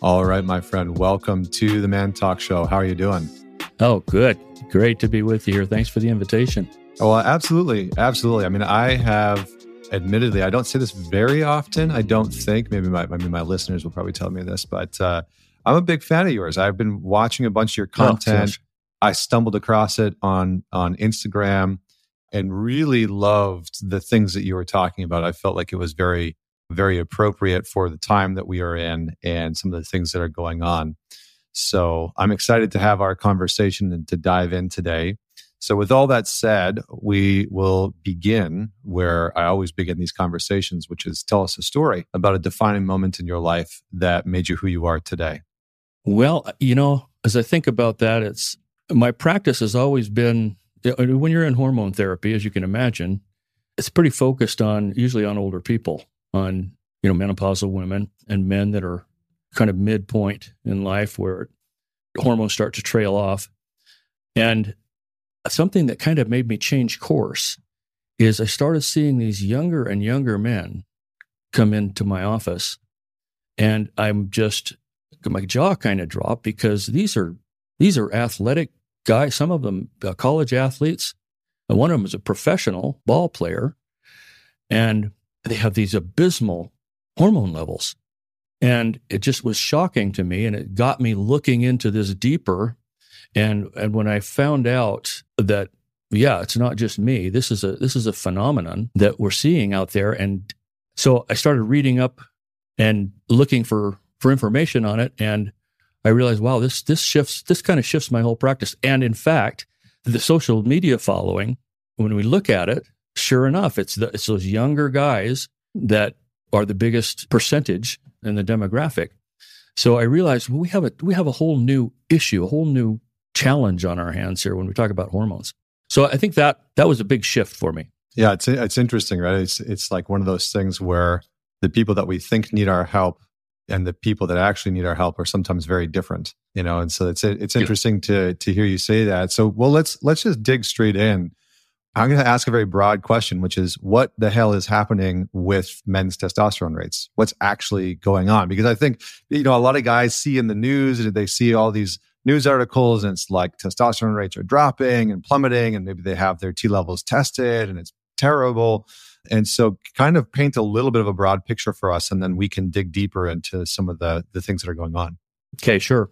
All right, my friend. Welcome to the Man Talk Show. How are you doing? Oh, good. Great to be with you here. Thanks for the invitation. Oh, absolutely. Absolutely. I mean, I have, admittedly, I don't say this very often. I don't think, maybe my listeners will probably tell me this, but I'm a big fan of yours. I've been watching a bunch of your content. I stumbled across it on Instagram and really loved the things that you were talking about. I felt like it was very, very appropriate for the time that we are in and some of the things that are going on. So I'm excited to have our conversation and to dive in today. So with all that said, we will begin where I always begin these conversations, which is tell us a story about a defining moment in your life that made you who you are today. Well, you know, as I think about that, it's my practice has always been, when you're in hormone therapy, as you can imagine, it's pretty focused on, usually on older people, on, you know, menopausal women and men that are kind of midpoint in life where hormones start to trail off. And something that kind of made me change course is I started seeing these younger and younger men come into my office, and I'm just, my jaw kind of dropped because these are athletic guys, some of them college athletes, and one of them is a professional ball player, and they have these abysmal hormone levels. And it just was shocking to me, and it got me looking into this deeper. And when I found out that, yeah, it's not just me, this is a phenomenon that we're seeing out there. And so I started reading up and looking for information on it, and I realized, wow, this kind of shifts my whole practice. And in fact, the social media following, when we look at it, sure enough, it's those younger guys that are the biggest percentage in the demographic. So I realized we have a whole new issue, a whole new challenge on our hands here when we talk about hormones. So I think that was a big shift for me. Yeah, it's interesting, right? It's like one of those things where the people that we think need our help and the people that actually need our help are sometimes very different, you know. And so it's interesting to hear you say that. So well, let's just dig straight in. I'm going to ask a very broad question, which is what the hell is happening with men's testosterone rates? What's actually going on? Because I think, you know, a lot of guys see in the news, they see all these news articles and it's like testosterone rates are dropping and plummeting, and maybe they have their T levels tested and it's terrible. And so kind of paint a little bit of a broad picture for us, and then we can dig deeper into some of the things that are going on. Okay, sure.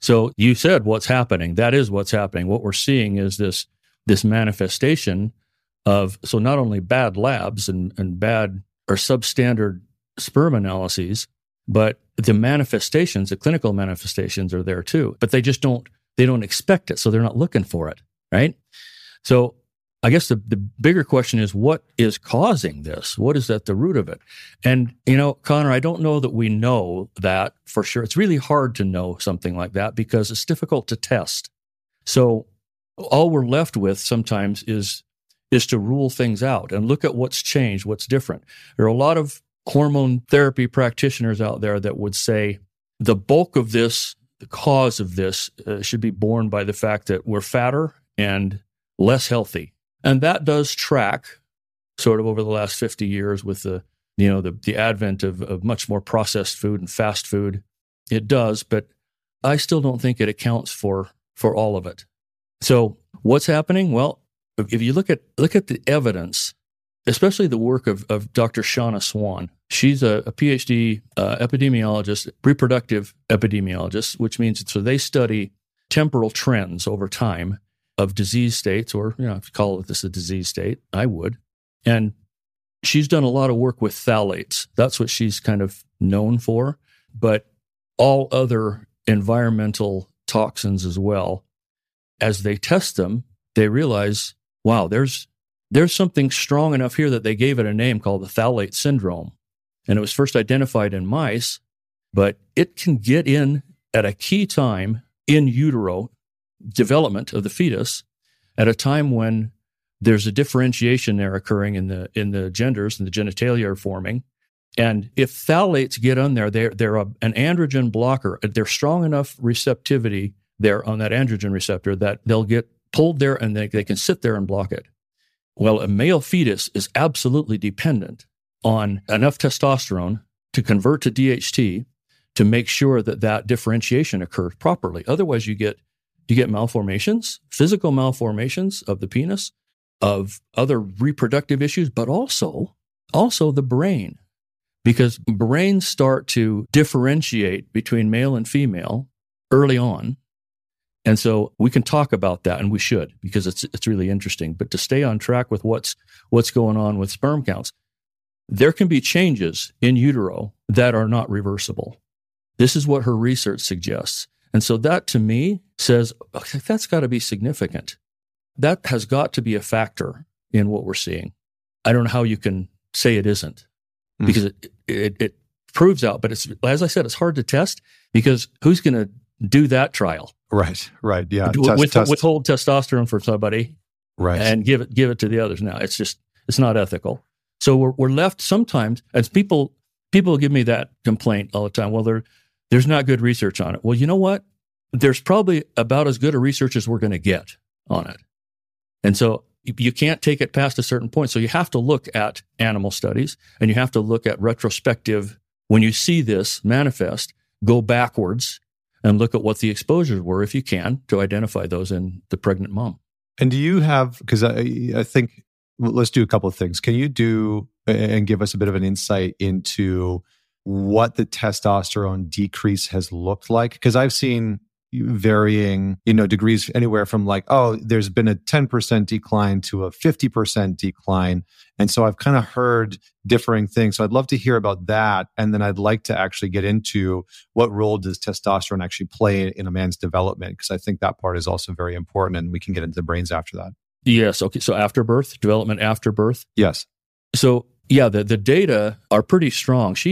So you said what's happening. That is what's happening. What we're seeing is this manifestation of, so not only bad labs and bad or substandard sperm analyses, but the clinical manifestations are there too, but they don't expect it. So they're not looking for it, right? So I guess the bigger question is, what is causing this? What is at the root of it? And, you know, Connor, I don't know that we know that for sure. It's really hard to know something like that because it's difficult to test. So all we're left with sometimes is to rule things out and look at what's changed, what's different. There are a lot of hormone therapy practitioners out there that would say the bulk of this, the cause of this, should be borne by the fact that we're fatter and less healthy. And that does track sort of over the last 50 years with the advent of much more processed food and fast food. It does, but I still don't think it accounts for all of it. So what's happening? Well, if you look at the evidence, especially the work of Dr. Shauna Swan, she's a PhD epidemiologist, reproductive epidemiologist, which means so they study temporal trends over time of disease states, or, you know, if you call this a disease state, I would. And she's done a lot of work with phthalates. That's what she's kind of known for, but all other environmental toxins as well. As they test them, they realize, wow, there's something strong enough here that they gave it a name called the phthalate syndrome. And it was first identified in mice, but it can get in at a key time in utero development of the fetus at a time when there's a differentiation there occurring in the genders and the genitalia are forming. And if phthalates get on there, they're an androgen blocker. They're strong enough receptivity there on that androgen receptor that they'll get pulled there, and they can sit there and block it. Well, a male fetus is absolutely dependent on enough testosterone to convert to DHT to make sure that that differentiation occurs properly. Otherwise, you get malformations, physical malformations of the penis, of other reproductive issues, but also the brain, because brains start to differentiate between male and female early on. And so we can talk about that, and we should, because it's really interesting. But to stay on track with what's going on with sperm counts, there can be changes in utero that are not reversible. This is what her research suggests. And so that, to me, says, okay, that's got to be significant. That has got to be a factor in what we're seeing. I don't know how you can say it isn't, because it proves out. But it's, as I said, it's hard to test, because who's going to do that trial? Right, yeah. Withhold testosterone from somebody, right, and give it to the others. Now, it's just, it's not ethical. So we're left sometimes, as people give me that complaint all the time. Well, there's not good research on it. Well, you know what? There's probably about as good a research as we're going to get on it. And so you can't take it past a certain point. So you have to look at animal studies, and you have to look at retrospective. When you see this manifest, go backwards and look at what the exposures were, if you can, to identify those in the pregnant mom. And do you have, because I think, let's do a couple of things. Can you do and give us a bit of an insight into what the testosterone decrease has looked like? Because I've seen varying, degrees, anywhere from like, oh, there's been a 10% decline to a 50% decline. And so I've kind of heard differing things. So I'd love to hear about that. And then I'd like to actually get into what role does testosterone actually play in a man's development? Because I think that part is also very important, and we can get into the brains after that. Yes. Okay. So after birth, development after birth? Yes. So yeah, the data are pretty strong. I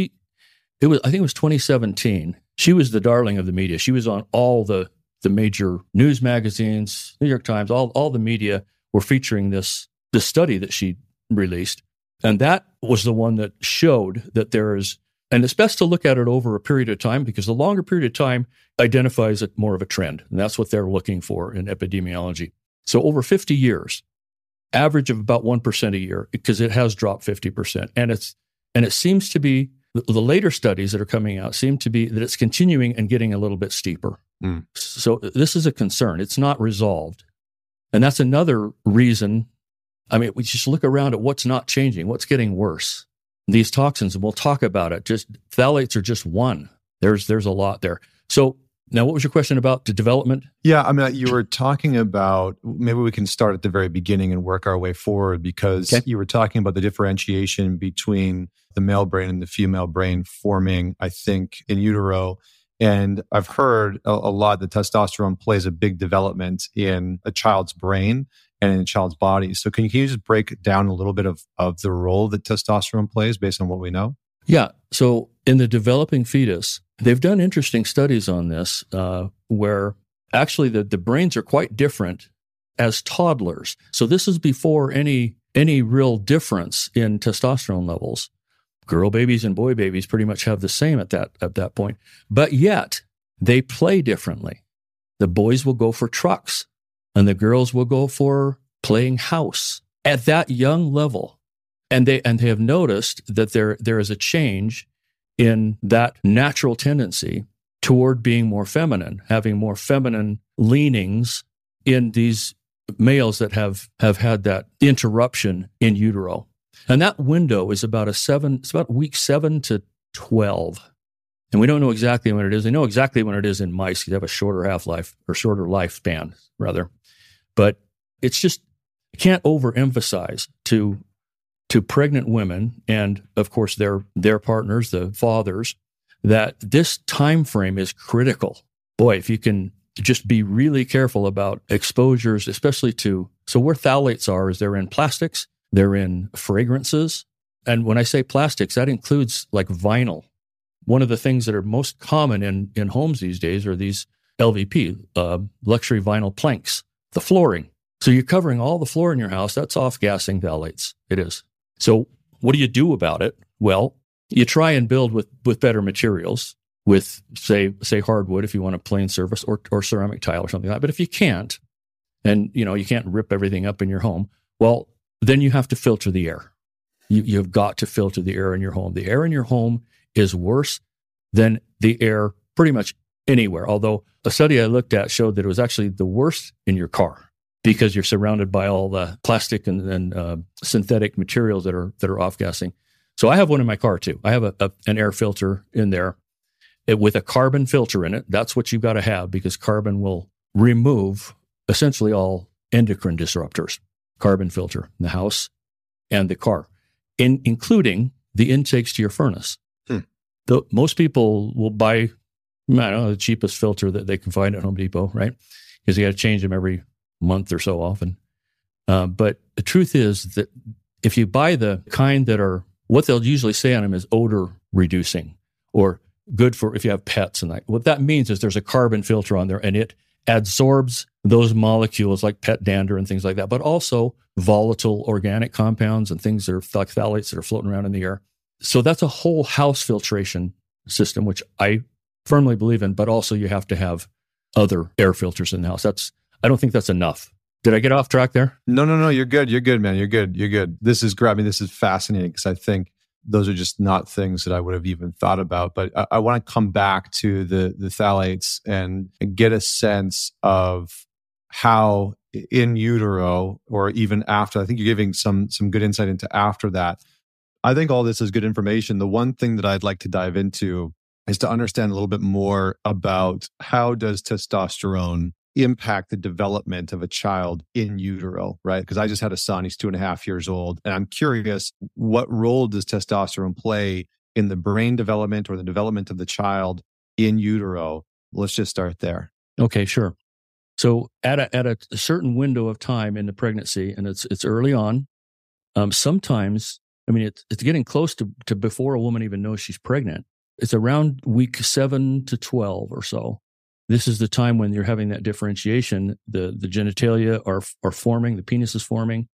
think it was 2017. She was the darling of the media. She was on all the major news magazines, New York Times, all the media were featuring this study that she released. And that was the one that showed that there is, and it's best to look at it over a period of time, because the longer period of time identifies it more of a trend. And that's what they're looking for in epidemiology. So over 50 years, average of about 1% a year, because it has dropped 50%. And it seems to be, the later studies that are coming out seem to be that it's continuing and getting a little bit steeper. So this is a concern. It's not resolved. And that's another reason. I mean, we just look around at what's not changing, what's getting worse. These toxins, and we'll talk about it. Just phthalates are just one. There's a lot there. So now, what was your question about the development? Yeah, I mean, you were talking about, maybe we can start at the very beginning and work our way forward, because you were talking about the differentiation between the male brain and the female brain forming, I think, in utero. And I've heard a lot that testosterone plays a big development in a child's brain and in a child's body. So can you just break down a little bit of the role that testosterone plays based on what we know? Yeah. So in the developing fetus, they've done interesting studies on this where actually the brains are quite different as toddlers. So this is before any real difference in testosterone levels. Girl babies and boy babies pretty much have the same at that point. But yet, they play differently. The boys will go for trucks, and the girls will go for playing house at that young level. And they have noticed that there is a change in that natural tendency toward being more feminine, having more feminine leanings in these males that have had that interruption in utero. And that window is about week 7 to 12. And we don't know exactly when it is. They know exactly when it is in mice. They have a shorter half-life, or shorter lifespan, rather. But it's just, you can't overemphasize to pregnant women, and of course their partners, the fathers, that this time frame is critical. Boy, if you can just be really careful about exposures, especially to, so where phthalates are is they're in plastics, they're in fragrances. And when I say plastics, that includes like vinyl. One of the things that are most common in homes these days are these LVP, luxury vinyl planks, the flooring. So you're covering all the floor in your house. That's off-gassing phthalates. It is. So what do you do about it? Well, you try and build with better materials, with say hardwood if you want a plain surface, or ceramic tile or something like that. But if you can't, and you can't rip everything up in your home, well, then you have to filter the air. You've got to filter the air in your home. The air in your home is worse than the air pretty much anywhere. Although a study I looked at showed that it was actually the worst in your car because you're surrounded by all the plastic and synthetic materials that are off-gassing. So I have one in my car too. I have an air filter in there with a carbon filter in it. That's what you've got to have because carbon will remove essentially all endocrine disruptors. Carbon filter in the house and the car, including the intakes to your furnace. Most people will buy, the cheapest filter that they can find at Home Depot, right? Because you got to change them every month or so often. But the truth is that if you buy the kind that are, what they'll usually say on them is odor reducing or good for if you have pets and that. What that means is there's a carbon filter on there and it adsorbs those molecules like pet dander and things like that, but also volatile organic compounds and things that are phthalates that are floating around in the air. So that's a whole house filtration system, which I firmly believe in, but also you have to have other air filters in the house. I don't think that's enough. Did I get off track there? No, you're good. You're good, man. You're good. This is great. This is fascinating because I think those are just not things that I would have even thought about. But I want to come back to the phthalates and get a sense of how in utero or even after, I think you're giving some good insight into after that. I think all this is good information. The one thing that I'd like to dive into is to understand a little bit more about how does testosterone impact the development of a child in utero, right? Because I just had a son, he's 2.5 years old, and I'm curious, what role does testosterone play in the brain development or the development of the child in utero? Let's just start there. Okay, sure. So at a certain window of time in the pregnancy, and it's early on, sometimes, it's getting close to before a woman even knows she's pregnant. It's around week 7 to 12 or so. This is the time when you're having that differentiation. The genitalia are forming, the penis is forming.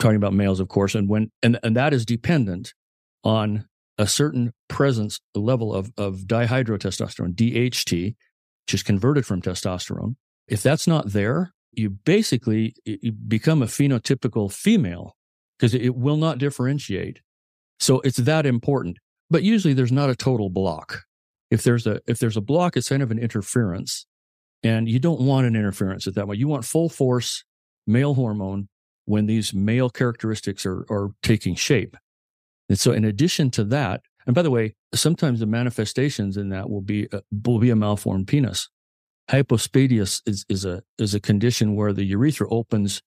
Talking about males, of course, and that is dependent on a certain presence level of dihydrotestosterone, DHT, which is converted from testosterone. If that's not there, you basically become a phenotypical female because it will not differentiate. So it's that important. But usually there's not a total block. If there's a block, it's kind of an interference, and you don't want an interference at that point. You want full force male hormone when these male characteristics are taking shape. And so in addition to that, and by the way, sometimes the manifestations in that will be a malformed penis. Hypospadias is a condition where the urethra opens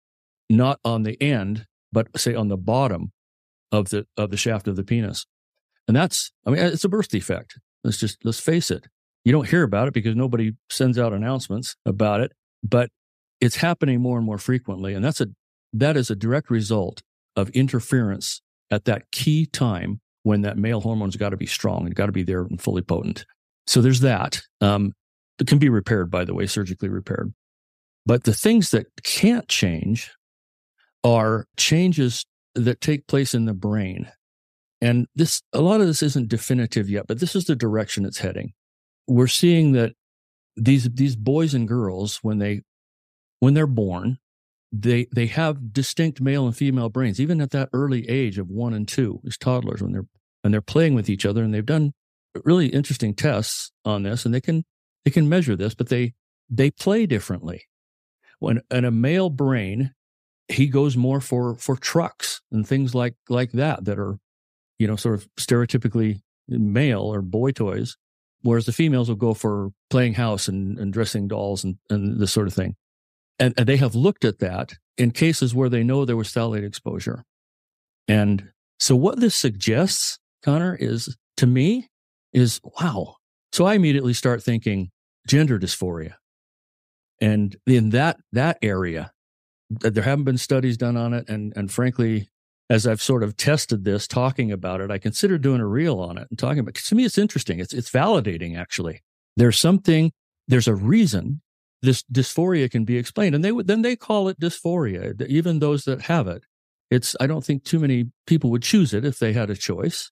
not on the end, but say on the bottom of the shaft of the penis. And it's a birth defect. Let's face it. You don't hear about it because nobody sends out announcements about it, but it's happening more and more frequently. And that is a direct result of interference at that key time when that male hormone's got to be strong. It's got to be there and fully potent. So there's that. It can be repaired, by the way, surgically repaired. But the things that can't change are changes that take place in the brain. And a lot of this isn't definitive yet, but this is the direction it's heading. We're seeing that these boys and girls, when they're born, they have distinct male and female brains, even at that early age of 1 and 2, as toddlers, when they're playing with each other. And they've done really interesting tests on this, and they can measure this, but they play differently. When in a male brain, he goes more for trucks and things like that are, sort of stereotypically male or boy toys, whereas the females will go for playing house and dressing dolls and this sort of thing. And they have looked at that in cases where they know there was phthalate exposure. And so what this suggests, Connor, is, wow. So I immediately start thinking gender dysphoria. And in that area, there haven't been studies done on it. And frankly, as I've sort of tested this, talking about it, I consider doing a reel on it and talking about it. To me, it's interesting. It's validating, actually. There's a reason this dysphoria can be explained. And then they call it dysphoria, even those that have it. I don't think too many people would choose it if they had a choice.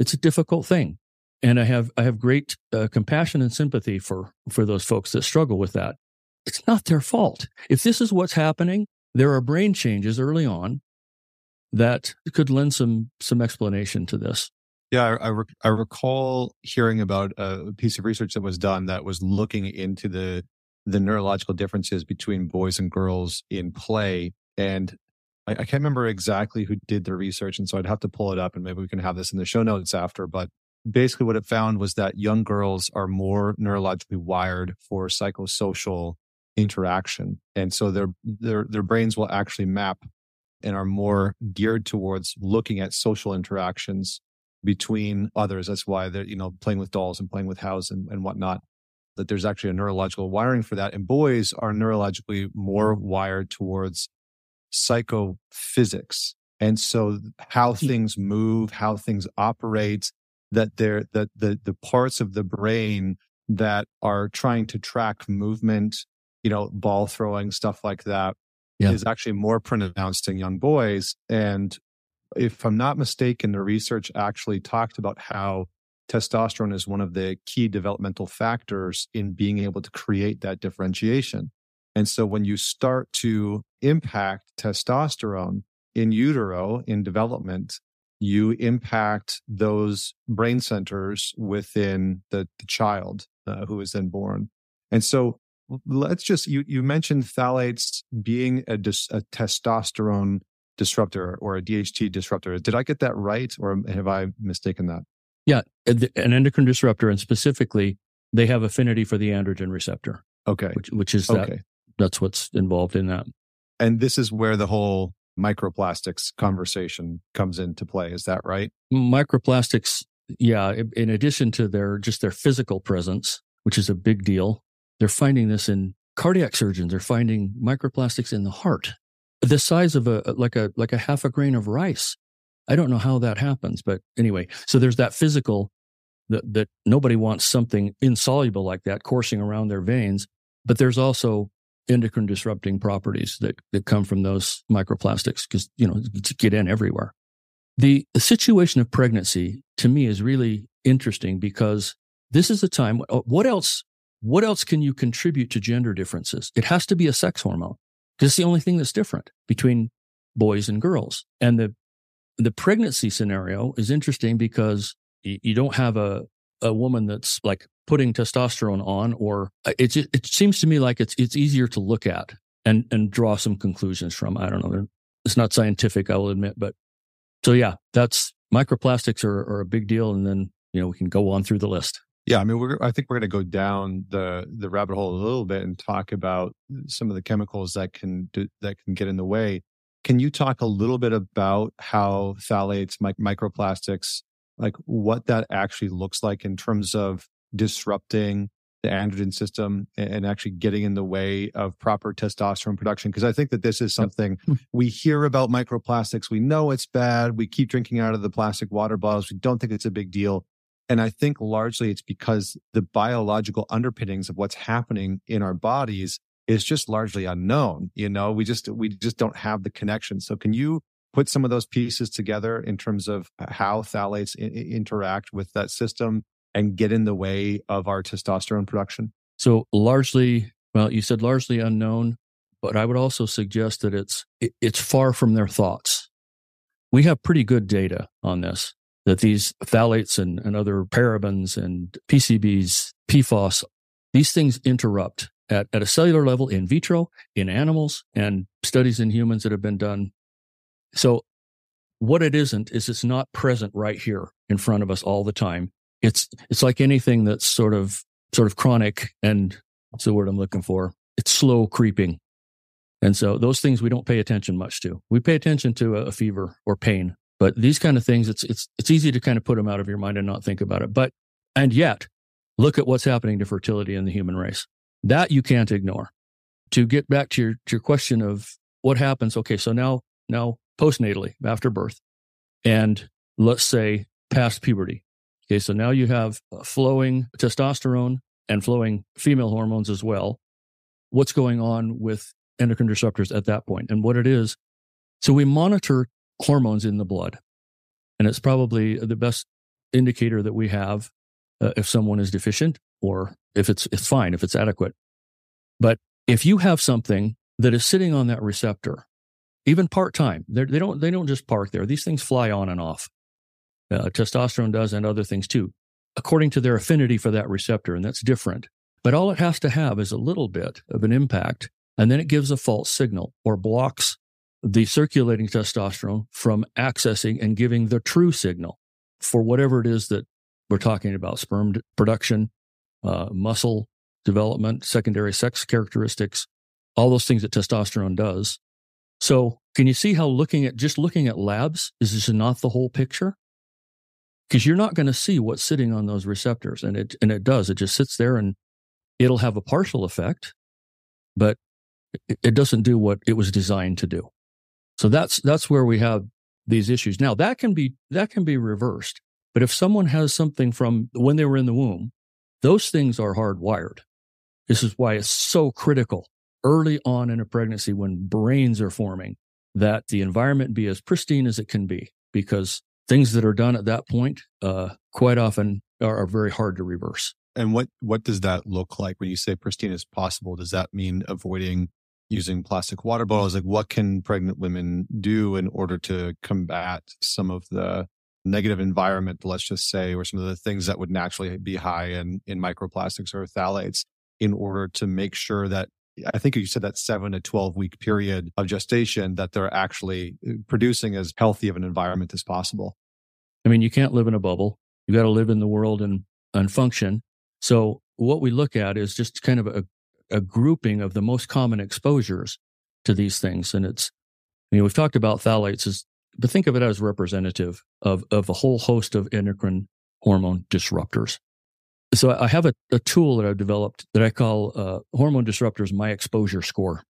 It's a difficult thing. And I have great compassion and sympathy for those folks that struggle with that. It's not their fault. If this is what's happening, there are brain changes early on that could lend some explanation to this. Yeah, I recall hearing about a piece of research that was done that was looking into the neurological differences between boys and girls in play. And I can't remember exactly who did the research, and so I'd have to pull it up, and maybe we can have this in the show notes after. But basically what it found was that young girls are more neurologically wired for psychosocial interaction. And so their brains will actually map and are more geared towards looking at social interactions between others. That's why they're, playing with dolls and playing with house and whatnot, that there's actually a neurological wiring for that. And boys are neurologically more wired towards psychophysics. And so how things move, how things operate, that the parts of the brain that are trying to track movement, ball throwing, stuff like that, is actually more pronounced in young boys. And if I'm not mistaken, the research actually talked about how testosterone is one of the key developmental factors in being able to create that differentiation. And so when you start to impact testosterone in utero, in development, you impact those brain centers within the child who is then born. And so let's just, you mentioned phthalates being a testosterone disruptor or a DHT disruptor. Did I get that right, or have I mistaken that? Yeah, an endocrine disruptor, and specifically, they have affinity for the androgen receptor. Okay. Which is that. Okay. That's what's involved in that. And this is where the whole microplastics conversation comes into play. Is that right? Microplastics, yeah. In addition to their physical presence, which is a big deal, they're finding this in cardiac surgeons. They're finding microplastics in the heart, the size of like a half a grain of rice. I don't know how that happens, but anyway, so there's that physical, that nobody wants something insoluble like that coursing around their veins, but there's also endocrine disrupting properties that come from those microplastics because, get in everywhere. The situation of pregnancy to me is really interesting because this is a time, what else can you contribute to gender differences? It has to be a sex hormone because it's the only thing that's different between boys and girls. And the pregnancy scenario is interesting because you don't have a woman that's like putting testosterone on, or it seems to me like it's easier to look at and draw some conclusions from. I don't know. It's not scientific, I will admit, but so yeah, that's microplastics are a big deal. And then, we can go on through the list. Yeah. I mean, I think we're going to go down the rabbit hole a little bit and talk about some of the chemicals that can get in the way. Can you talk a little bit about how phthalates, microplastics, like what that actually looks like in terms of disrupting the androgen system and actually getting in the way of proper testosterone production? Because I think that this is something we hear about microplastics. We know it's bad. We keep drinking out of the plastic water bottles. We don't think it's a big deal. And I think largely it's because the biological underpinnings of what's happening in our bodies is just largely unknown. We just don't have the connection. So can you put some of those pieces together in terms of how phthalates interact with that system and get in the way of our testosterone production? So largely, well, you said largely unknown, but I would also suggest that it's far from their thoughts. We have pretty good data on this, that these phthalates and other parabens and PCBs, PFOS, these things interrupt at a cellular level in vitro, in animals, and studies in humans that have been done. So what it isn't is it's not present right here in front of us all the time. It's like anything that's sort of chronic, and that's the word I'm looking for. It's slow creeping. And so those things we don't pay attention much to. We pay attention to a fever or pain, but these kind of things, it's easy to kind of put them out of your mind and not think about it. But, and yet, look at what's happening to fertility in the human race. That you can't ignore. To get back to your question of what happens, okay, so now postnatally, after birth, and let's say past puberty. Okay, so now you have flowing testosterone and flowing female hormones as well. What's going on with endocrine disruptors at that point? And what it is, so we monitor hormones in the blood, and it's probably the best indicator that we have if someone is deficient or if it's fine, if it's adequate. But if you have something that is sitting on that receptor, even part-time, they don't just park there. These things fly on and off. Testosterone does, and other things too, according to their affinity for that receptor, and that's different. But all it has to have is a little bit of an impact, and then it gives a false signal or blocks the circulating testosterone from accessing and giving the true signal for whatever it is that we're talking about, sperm production, muscle development, secondary sex characteristics, all those things that testosterone does. So can you see how looking at labs is just not the whole picture? Because you're not going to see what's sitting on those receptors. And it just sits there, and it'll have a partial effect, but it doesn't do what it was designed to do. So that's where we have these issues. Now, that can be reversed. But if someone has something from when they were in the womb, those things are hardwired. This is why it's so critical early on in a pregnancy when brains are forming that the environment be as pristine as it can be, because things that are done at that point quite often are very hard to reverse. And what does that look like when you say pristine as possible? Does that mean avoiding using plastic water bottles? Like, what can pregnant women do in order to combat some of the negative environment, let's just say, or some of the things that would naturally be high in microplastics or phthalates, in order to make sure that, I think you said that 7 to 12 week period of gestation, that they're actually producing as healthy of an environment as possible? I mean, you can't live in a bubble. You got to live in the world and function. So what we look at is just kind of a grouping of the most common exposures to these things. And it's, you know, we've talked about phthalates as, but think of it as representative of a whole host of endocrine hormone disruptors. So I have a tool that I've developed that I call Hormone Disruptors My Exposure Score.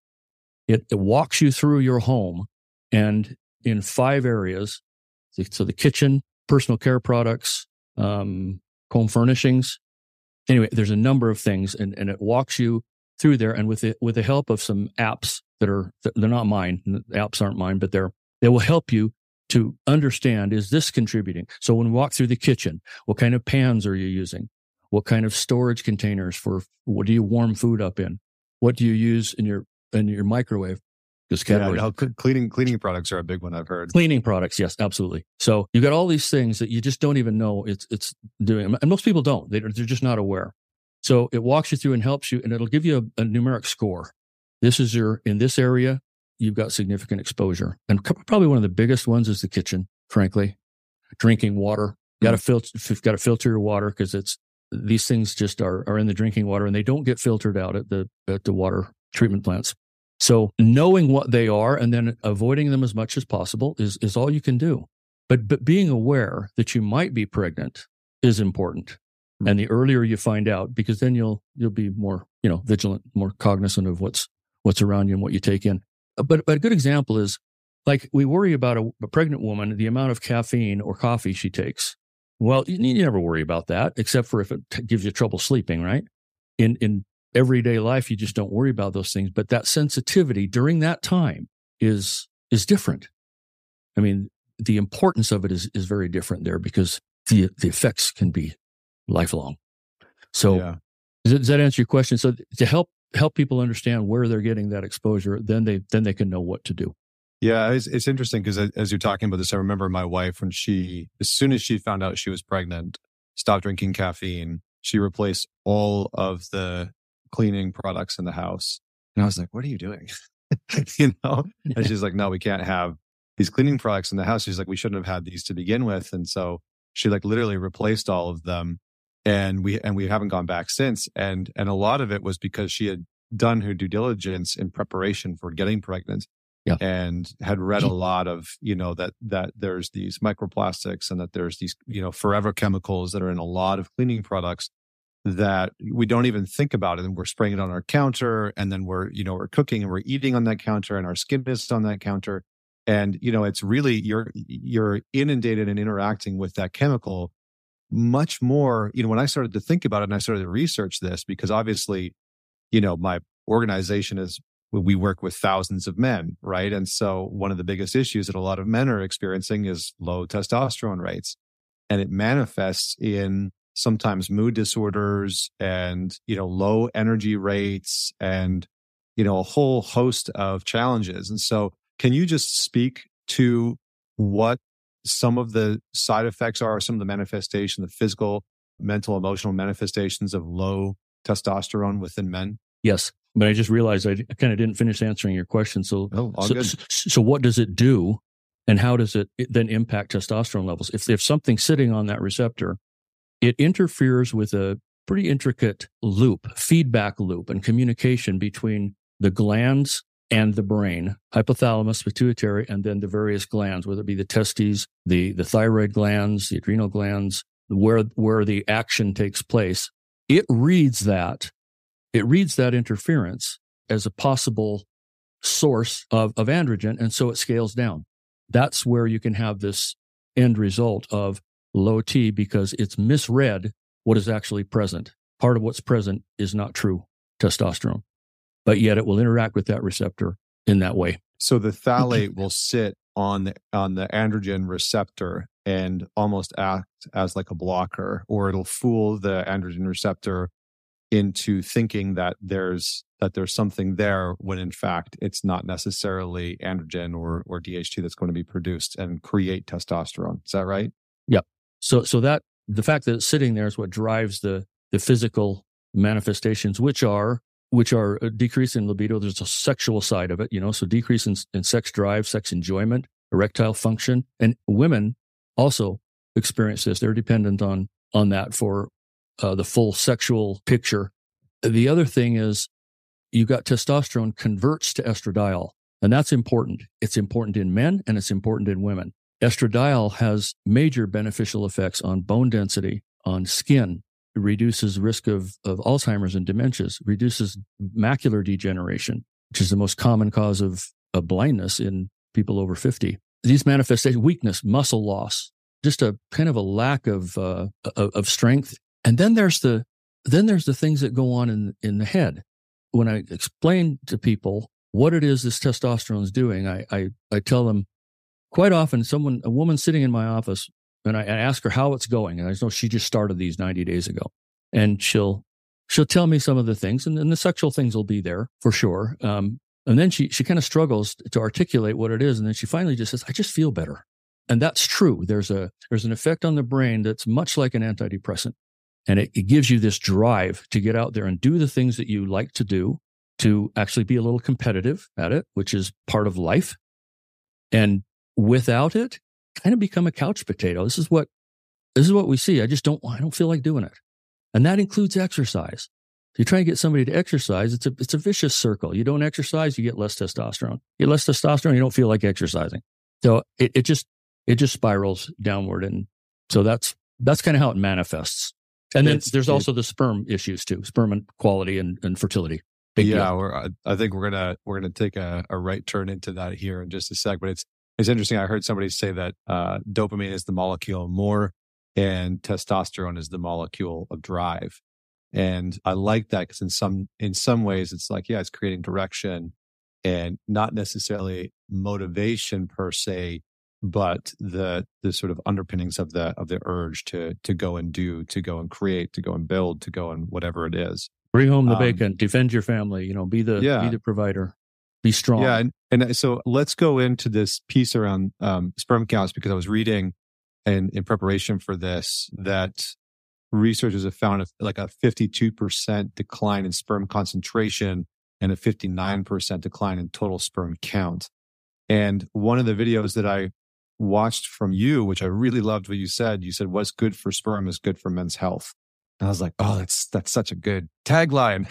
It walks you through your home, and in 5 areas, so the kitchen, personal care products, home furnishings. Anyway, there's a number of things, and it walks you through there. And with the help of some apps they're not mine. The apps aren't mine, but they will help you to understand, is this contributing? So when we walk through the kitchen, what kind of pans are you using? What kind of storage containers what do you warm food up in? What do you use in your microwave? Just category. Yeah, cleaning products are a big one I've heard. Cleaning products, yes, absolutely. So you got all these things that you just don't even know it's doing, and most people don't. They're just not aware. So it walks you through and helps you, and it'll give you a numeric score. This is in this area, you've got significant exposure, and probably one of the biggest ones is the kitchen. Frankly, drinking water. Got to filter your water, because these things just are in the drinking water, and they don't get filtered out at the water treatment plants. So knowing what they are and then avoiding them as much as possible is all you can do. But being aware that you might be pregnant is important. Mm-hmm. And the earlier you find out, because then you'll be more, you know, vigilant, more cognizant of what's around you and what you take in. But a good example is, like, we worry about a pregnant woman, the amount of caffeine or coffee she takes. Well, you never worry about that, except for if it gives you trouble sleeping, right? In everyday life, you just don't worry about those things. But that sensitivity during that time is different. I mean, the importance of it is very different there, because the effects can be lifelong. So yeah. Does that answer your question? So to help people understand where they're getting that exposure, then they can know what to do. Yeah, it's interesting, because as you're talking about this, I remember my wife, when as soon as she found out she was pregnant, stopped drinking caffeine. She replaced all of the cleaning products in the house. And I was like, what are you doing? You know? And she's like, no, we can't have these cleaning products in the house. She's like, we shouldn't have had these to begin with. And so she literally replaced all of them. And we haven't gone back since. And a lot of it was because she had done her due diligence in preparation for getting pregnant. Yeah. And had read a lot of, you know, that there's these microplastics, and that there's these, you know, forever chemicals that are in a lot of cleaning products that we don't even think about it. And we're spraying it on our counter, and then we're cooking and we're eating on that counter, and our skin is on that counter. And, you know, it's really, you're inundated and interacting with that chemical much more. You know, when I started to think about it and I started to research this, because obviously, you know, my organization is, we work with thousands of men, right? And so one of the biggest issues that a lot of men are experiencing is low testosterone rates. And it manifests in sometimes mood disorders and, you know, low energy rates and, you know, a whole host of challenges. And so can you just speak to what some of the side effects are, some of the manifestation, the physical, mental, emotional manifestations of low testosterone within men? Yes. But I just realized I kind of didn't finish answering your question. So what does it do, and how does it then impact testosterone levels? If there's something sitting on that receptor, it interferes with a pretty intricate loop, feedback loop, and communication between the glands and the brain, hypothalamus, pituitary, and then the various glands, whether it be the testes, the thyroid glands, the adrenal glands, where the action takes place. It reads that interference as a possible source of androgen, and so it scales down. That's where you can have this end result of low T, because it's misread what is actually present. Part of what's present is not true testosterone, but yet it will interact with that receptor in that way. So the phthalate will sit on the androgen receptor and almost act as like a blocker, or it'll fool the androgen receptor into thinking that there's something there, when in fact it's not necessarily androgen or DHT that's going to be produced and create testosterone. Is that right? Yeah. So that the fact that it's sitting there is what drives the physical manifestations, which are a decrease in libido. There's a sexual side of it, so decrease in sex drive, sex enjoyment, erectile function. And women also experience this. They're dependent on that for the full sexual picture. The other thing is, you've got testosterone converts to estradiol, and that's important. It's important in men and it's important in women. Estradiol has major beneficial effects on bone density, on skin. It reduces risk of Alzheimer's and dementias, reduces macular degeneration, which is the most common cause of blindness in people over 50. These manifestations, weakness, muscle loss, just a kind of a lack of strength. And then there's the things that go on in the head. When I explain to people what it is this testosterone is doing, I tell them quite often, a woman sitting in my office, and I ask her how it's going, and I know she just started these 90 days ago, and she'll tell me some of the things, and then the sexual things will be there for sure. And then she kind of struggles to articulate what it is, and then she finally just says, "I just feel better," and that's true. There's an effect on the brain that's much like an antidepressant. And it gives you this drive to get out there and do the things that you like to do, to actually be a little competitive at it, which is part of life. And without it, kind of become a couch potato. This is what we see. I don't feel like doing it. And that includes exercise. If you try and get somebody to exercise, it's a vicious circle. You don't exercise, you get less testosterone. You get less testosterone, you don't feel like exercising. So it just spirals downward. And so that's kind of how it manifests. And then there's also the sperm issues too, sperm quality and fertility. Big deal. I think we're gonna take a right turn into that here in just a sec. But it's interesting. I heard somebody say that dopamine is the molecule of more, and testosterone is the molecule of drive. And I like that, because in some ways it's like, yeah, it's creating direction and not necessarily motivation per se, but the sort of underpinnings of the urge to go and do, to go and create, to go and build, to go and whatever it is. Bring home the bacon, defend your family, be the provider, be strong. Yeah, and so let's go into this piece around sperm counts, because I was reading, and in preparation for this, that researchers have found a 52% decline in sperm concentration and a 59% decline in total sperm count. And one of the videos that I watched from you, which I really loved what you said, what's good for sperm is good for men's health. And I was like, oh, that's such a good tagline.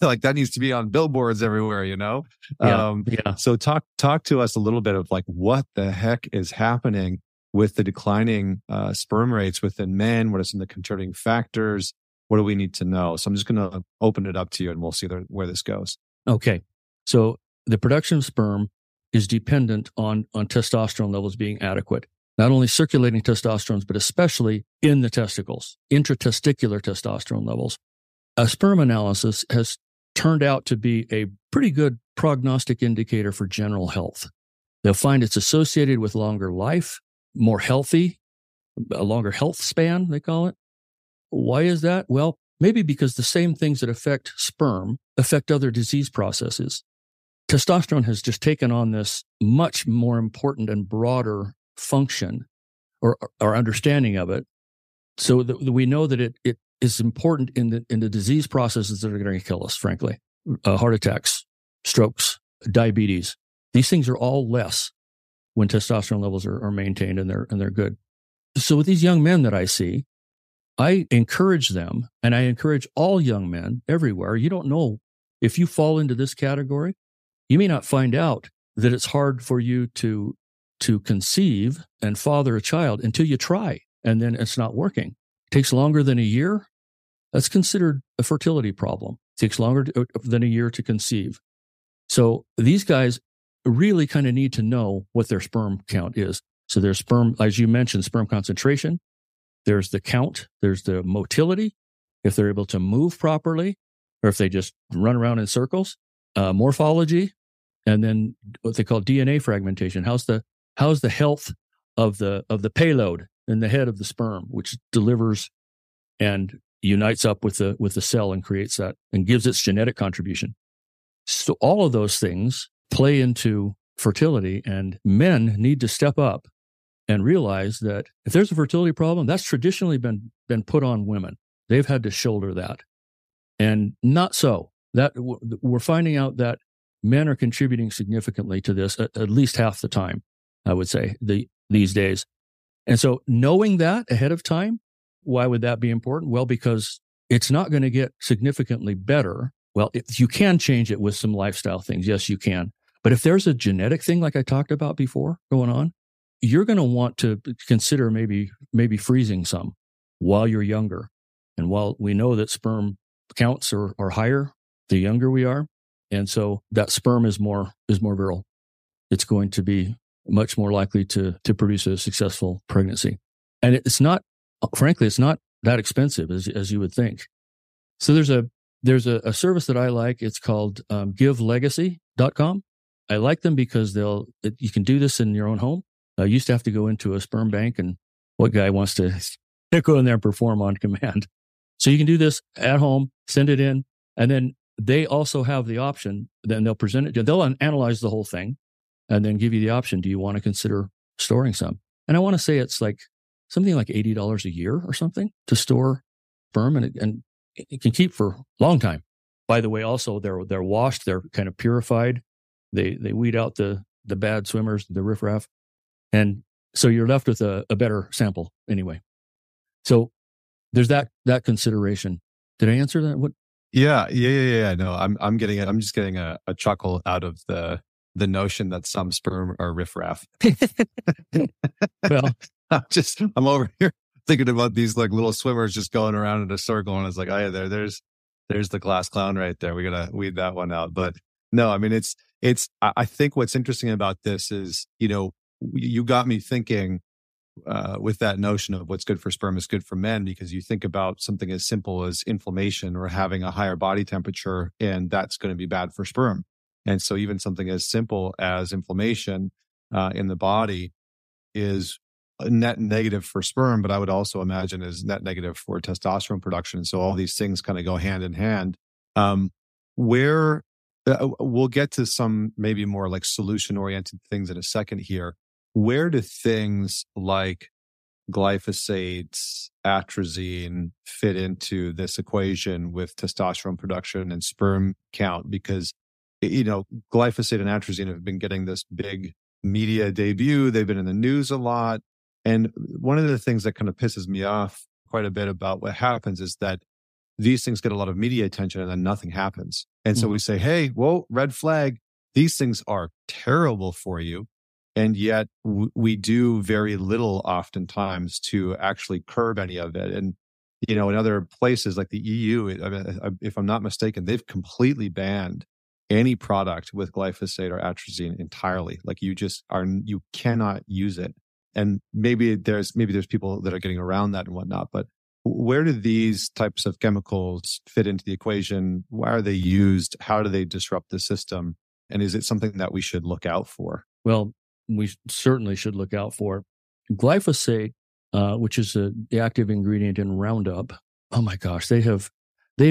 Like, that needs to be on billboards everywhere, Yeah, So talk to us a little bit of like, what the heck is happening with the declining sperm rates within men? What are some of the contributing factors? What do we need to know? So I'm just going to open it up to you, and we'll see where this goes. Okay. So the production of sperm is dependent on testosterone levels being adequate. Not only circulating testosterone, but especially in the testicles, intratesticular testosterone levels. A sperm analysis has turned out to be a pretty good prognostic indicator for general health. They'll find it's associated with longer life, more healthy, a longer health span, they call it. Why is that? Well, maybe because the same things that affect sperm affect other disease processes. Testosterone has just taken on this much more important and broader function or our understanding of it, so that we know that it is important in the disease processes that are going to kill us, frankly. Heart attacks, strokes, diabetes. These things are all less when testosterone levels are maintained and they're good. So with these young men that I see, I encourage them, and I encourage all young men everywhere. You don't know if you fall into this category. You may not find out that it's hard for you to conceive and father a child until you try, and then it's not working. It takes longer than a year. That's considered a fertility problem. It takes longer than a year to conceive. So these guys really kind of need to know what their sperm count is. So there's sperm, as you mentioned, sperm concentration. There's the count. There's the motility, if they're able to move properly, or if they just run around in circles. Morphology, and then what they call DNA fragmentation. How's the health of the payload in the head of the sperm, which delivers and unites up with the cell and creates that and gives its genetic contribution. So all of those things play into fertility, and men need to step up and realize that if there's a fertility problem, that's traditionally been put on women. They've had to shoulder that, and not so. That we're finding out that men are contributing significantly to this, at least half the time, I would say, these days. And so knowing that ahead of time, why would that be important? Well, because it's not going to get significantly better. Well, you can change it with some lifestyle things. Yes, you can. But if there's a genetic thing, like I talked about before, going on, you're going to want to consider maybe freezing some while you're younger. And while we know that sperm counts are higher the younger we are, and so that sperm is more virile. It's going to be much more likely to produce a successful pregnancy. And it's not, frankly, it's not that expensive as you would think. So there's a service that I like. It's called givelegacy.com. I like them because you can do this in your own home. I used to have to go into a sperm bank, and what guy wants to go in there and perform on command? So you can do this at home, send it in, and then they also have the option, then they'll present it. They'll analyze the whole thing and then give you the option. Do you want to consider storing some? And I want to say it's like something like $80 a year or something to store sperm, and it can keep for a long time. By the way, also they're washed, they're kind of purified. They weed out the bad swimmers, the riffraff. And so you're left with a better sample anyway. So there's that consideration. Did I answer that? What? Yeah. No, I'm getting it. I'm just getting a chuckle out of the notion that some sperm are riffraff. Well, I'm over here thinking about these like little swimmers just going around in a circle, and it's like, oh yeah, there's the glass clown right there. We gotta weed that one out. But no, I mean it's. I think what's interesting about this is, you got me thinking with that notion of what's good for sperm is good for men, because you think about something as simple as inflammation or having a higher body temperature, and that's going to be bad for sperm. And so even something as simple as inflammation in the body is net negative for sperm, but I would also imagine is net negative for testosterone production. So all these things kind of go hand in hand. We'll get to some maybe more like solution-oriented things in a second here. Where do things like glyphosate, atrazine fit into this equation with testosterone production and sperm count? Because, glyphosate and atrazine have been getting this big media debut. They've been in the news a lot. And one of the things that kind of pisses me off quite a bit about what happens is that these things get a lot of media attention and then nothing happens. And so we say, hey, whoa, red flag. These things are terrible for you. And yet we do very little oftentimes to actually curb any of it. And, in other places like the EU, I mean, if I'm not mistaken, they've completely banned any product with glyphosate or atrazine entirely. Like you cannot use it. And maybe there's people that are getting around that and whatnot, but where do these types of chemicals fit into the equation? Why are they used? How do they disrupt the system? And is it something that we should look out for? Well, we certainly should look out for glyphosate, which is the active ingredient in Roundup. Oh my gosh, they've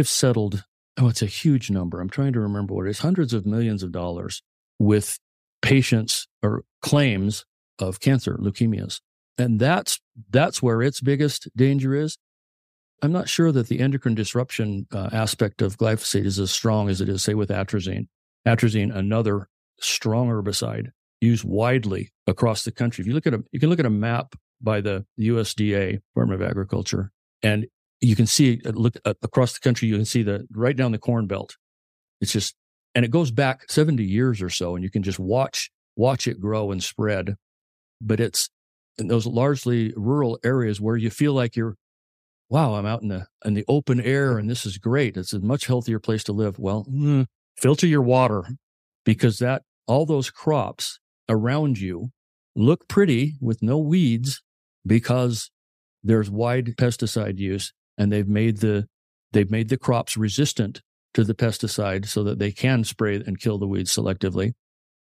settled. Oh, it's a huge number. I'm trying to remember what it is. Hundreds of millions of dollars with patients or claims of cancer, leukemias, And that's where its biggest danger is. I'm not sure that the endocrine disruption aspect of glyphosate is as strong as it is, say, with atrazine. Atrazine, another strong herbicide used widely across the country. If you look at you can look at a map by the USDA, Department of Agriculture, and you can see, look across the country, you can see the right down the Corn Belt. It's just, and it goes back 70 years or so, and you can just watch it grow and spread. But it's in those largely rural areas where you feel like you're, wow, I'm out in the open air and this is great. It's a much healthier place to live. Well, filter your water, because that all those crops around you look pretty with no weeds because there's wide pesticide use, and they've made the crops resistant to the pesticide so that they can spray and kill the weeds selectively.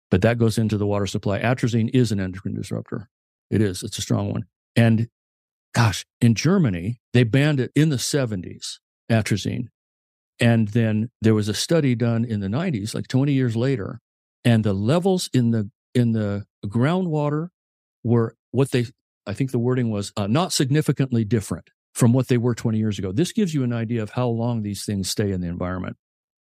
But that goes into the water supply. Atrazine is an endocrine disruptor. It is. It's a strong one. And gosh, in Germany, they banned it in the 70s, atrazine. And then there was a study done in the 90s, like 20 years later, and the levels in the groundwater were what they, I think the wording was, not significantly different from what they were 20 years ago. This gives you an idea of how long these things stay in the environment.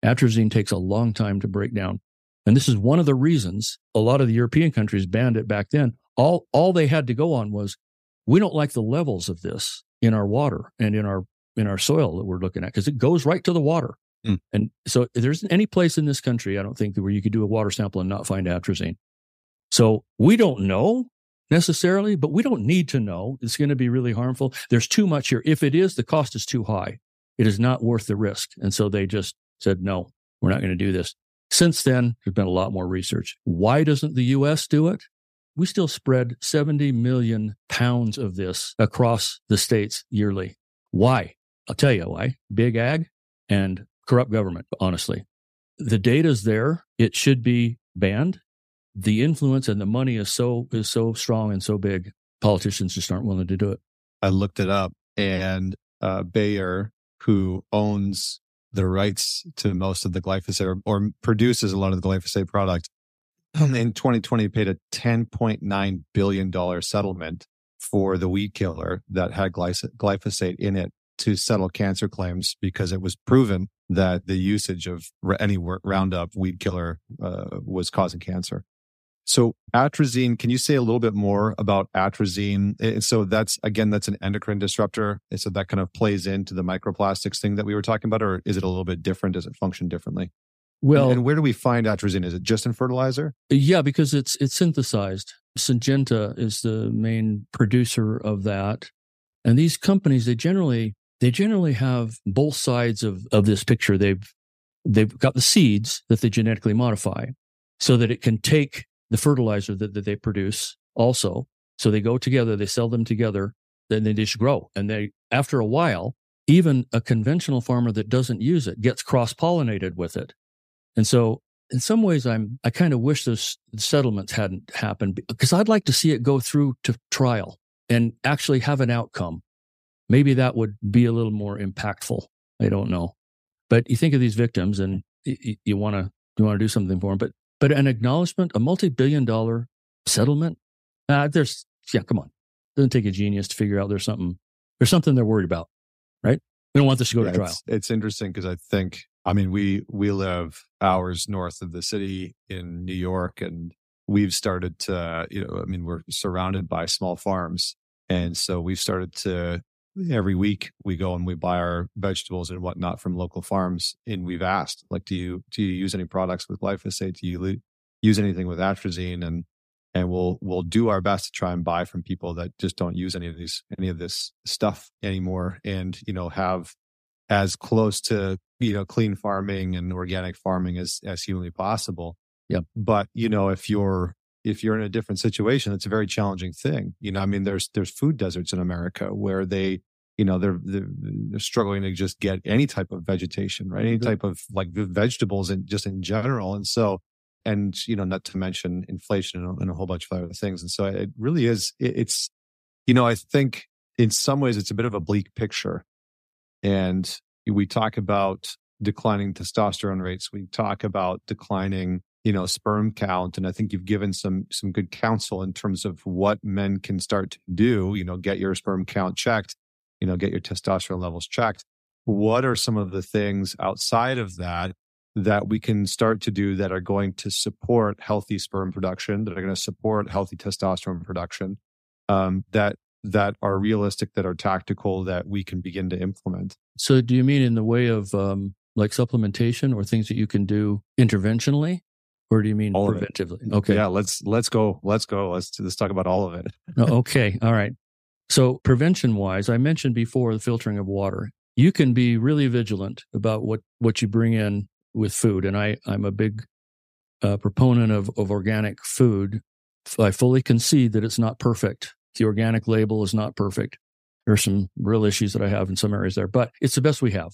Atrazine takes a long time to break down. And this is one of the reasons a lot of the European countries banned it back then. All they had to go on was, we don't like the levels of this in our water and in our soil that we're looking at, because it goes right to the water. Mm. And so there isn't any place in this country, I don't think, where you could do a water sample and not find atrazine. So we don't know necessarily, but we don't need to know. It's going to be really harmful. There's too much here. If it is, the cost is too high. It is not worth the risk. And so they just said, no, we're not going to do this. Since then, there's been a lot more research. Why doesn't the U.S. do it? We still spread 70 million pounds of this across the states yearly. Why? I'll tell you why. Big ag and corrupt government, honestly. The data's there. It should be banned. The influence and the money is so strong and so big, politicians just aren't willing to do it. I looked it up, and Bayer, who owns the rights to most of the glyphosate or produces a lot of the glyphosate product, in 2020 paid a $10.9 billion settlement for the weed killer that had glyphosate in it to settle cancer claims, because it was proven that the usage of any Roundup weed killer was causing cancer. So atrazine, can you say a little bit more about atrazine? So that's an endocrine disruptor. So that kind of plays into the microplastics thing that we were talking about, or is it a little bit different? Does it function differently? Well, and where do we find atrazine? Is it just in fertilizer? Yeah, because it's synthesized. Syngenta is the main producer of that. And these companies, they generally have both sides of this picture. They've got the seeds that they genetically modify so that it can take the fertilizer that they produce also. So they go together, they sell them together, then they just grow. And they, after a while, even a conventional farmer that doesn't use it gets cross-pollinated with it. And so in some ways, I kind of wish those settlements hadn't happened, because I'd like to see it go through to trial and actually have an outcome. Maybe that would be a little more impactful. I don't know. But you think of these victims and you want to do something for them. But an acknowledgement, a multi-billion-dollar settlement, come on. It doesn't take a genius to figure out there's something they're worried about, right? We don't want this to go to trial. It's interesting, because I think, we live hours north of the city in New York, and we've started to, we're surrounded by small farms. And so we've started to, every week we go and we buy our vegetables and whatnot from local farms. And we've asked, like, do you use any products with glyphosate? Do you use anything with atrazine? And we'll do our best to try and buy from people that just don't use any of this stuff anymore. And, have as close to, clean farming and organic farming as humanly possible. Yep. But, if you're in a different situation, it's a very challenging thing. There's food deserts in America where they, they're struggling to just get any type of vegetation, right? Any type of vegetables and just in general. And so, not to mention inflation and a whole bunch of other things. And so it really is, I think in some ways it's a bit of a bleak picture. And we talk about declining testosterone rates. We talk about declining sperm count. And I think you've given some good counsel in terms of what men can start to do, get your sperm count checked, get your testosterone levels checked. What are some of the things outside of that that we can start to do that are going to support healthy sperm production, that are going to support healthy testosterone production, that are realistic, that are tactical, that we can begin to implement? So do you mean in the way of like supplementation or things that you can do interventionally? Or do you mean all preventively? Okay. Yeah, let's go. Let's talk about all of it. Okay. All right. So prevention-wise, I mentioned before the filtering of water. You can be really vigilant about what you bring in with food. And I'm a big proponent of organic food. I fully concede that it's not perfect. The organic label is not perfect. There are some real issues that I have in some areas there, but it's the best we have.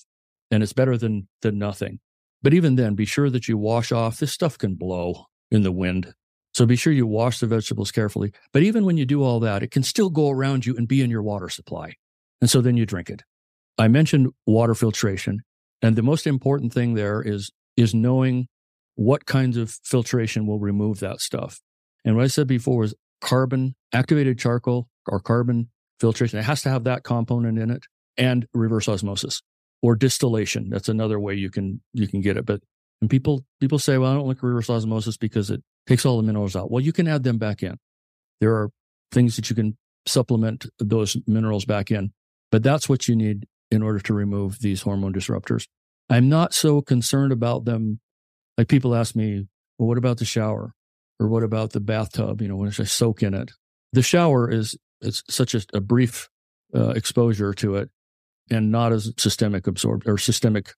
And it's better than nothing. But even then, be sure that you wash off. This stuff can blow in the wind. So be sure you wash the vegetables carefully. But even when you do all that, it can still go around you and be in your water supply. And so then you drink it. I mentioned water filtration. And the most important thing there is knowing what kinds of filtration will remove that stuff. And what I said before was carbon, activated charcoal or carbon filtration. It has to have that component in it, and reverse osmosis or distillation. That's another way you can get it. But and people say, well, I don't like reverse osmosis because it takes all the minerals out. Well, you can add them back in. There are things that you can supplement those minerals back in, but that's what you need in order to remove these hormone disruptors. I'm not so concerned about them. Like people ask me, well, what about the shower? Or what about the bathtub? When should I soak in it? The shower it's such a brief exposure to it, and not as systemic absorbed or systemic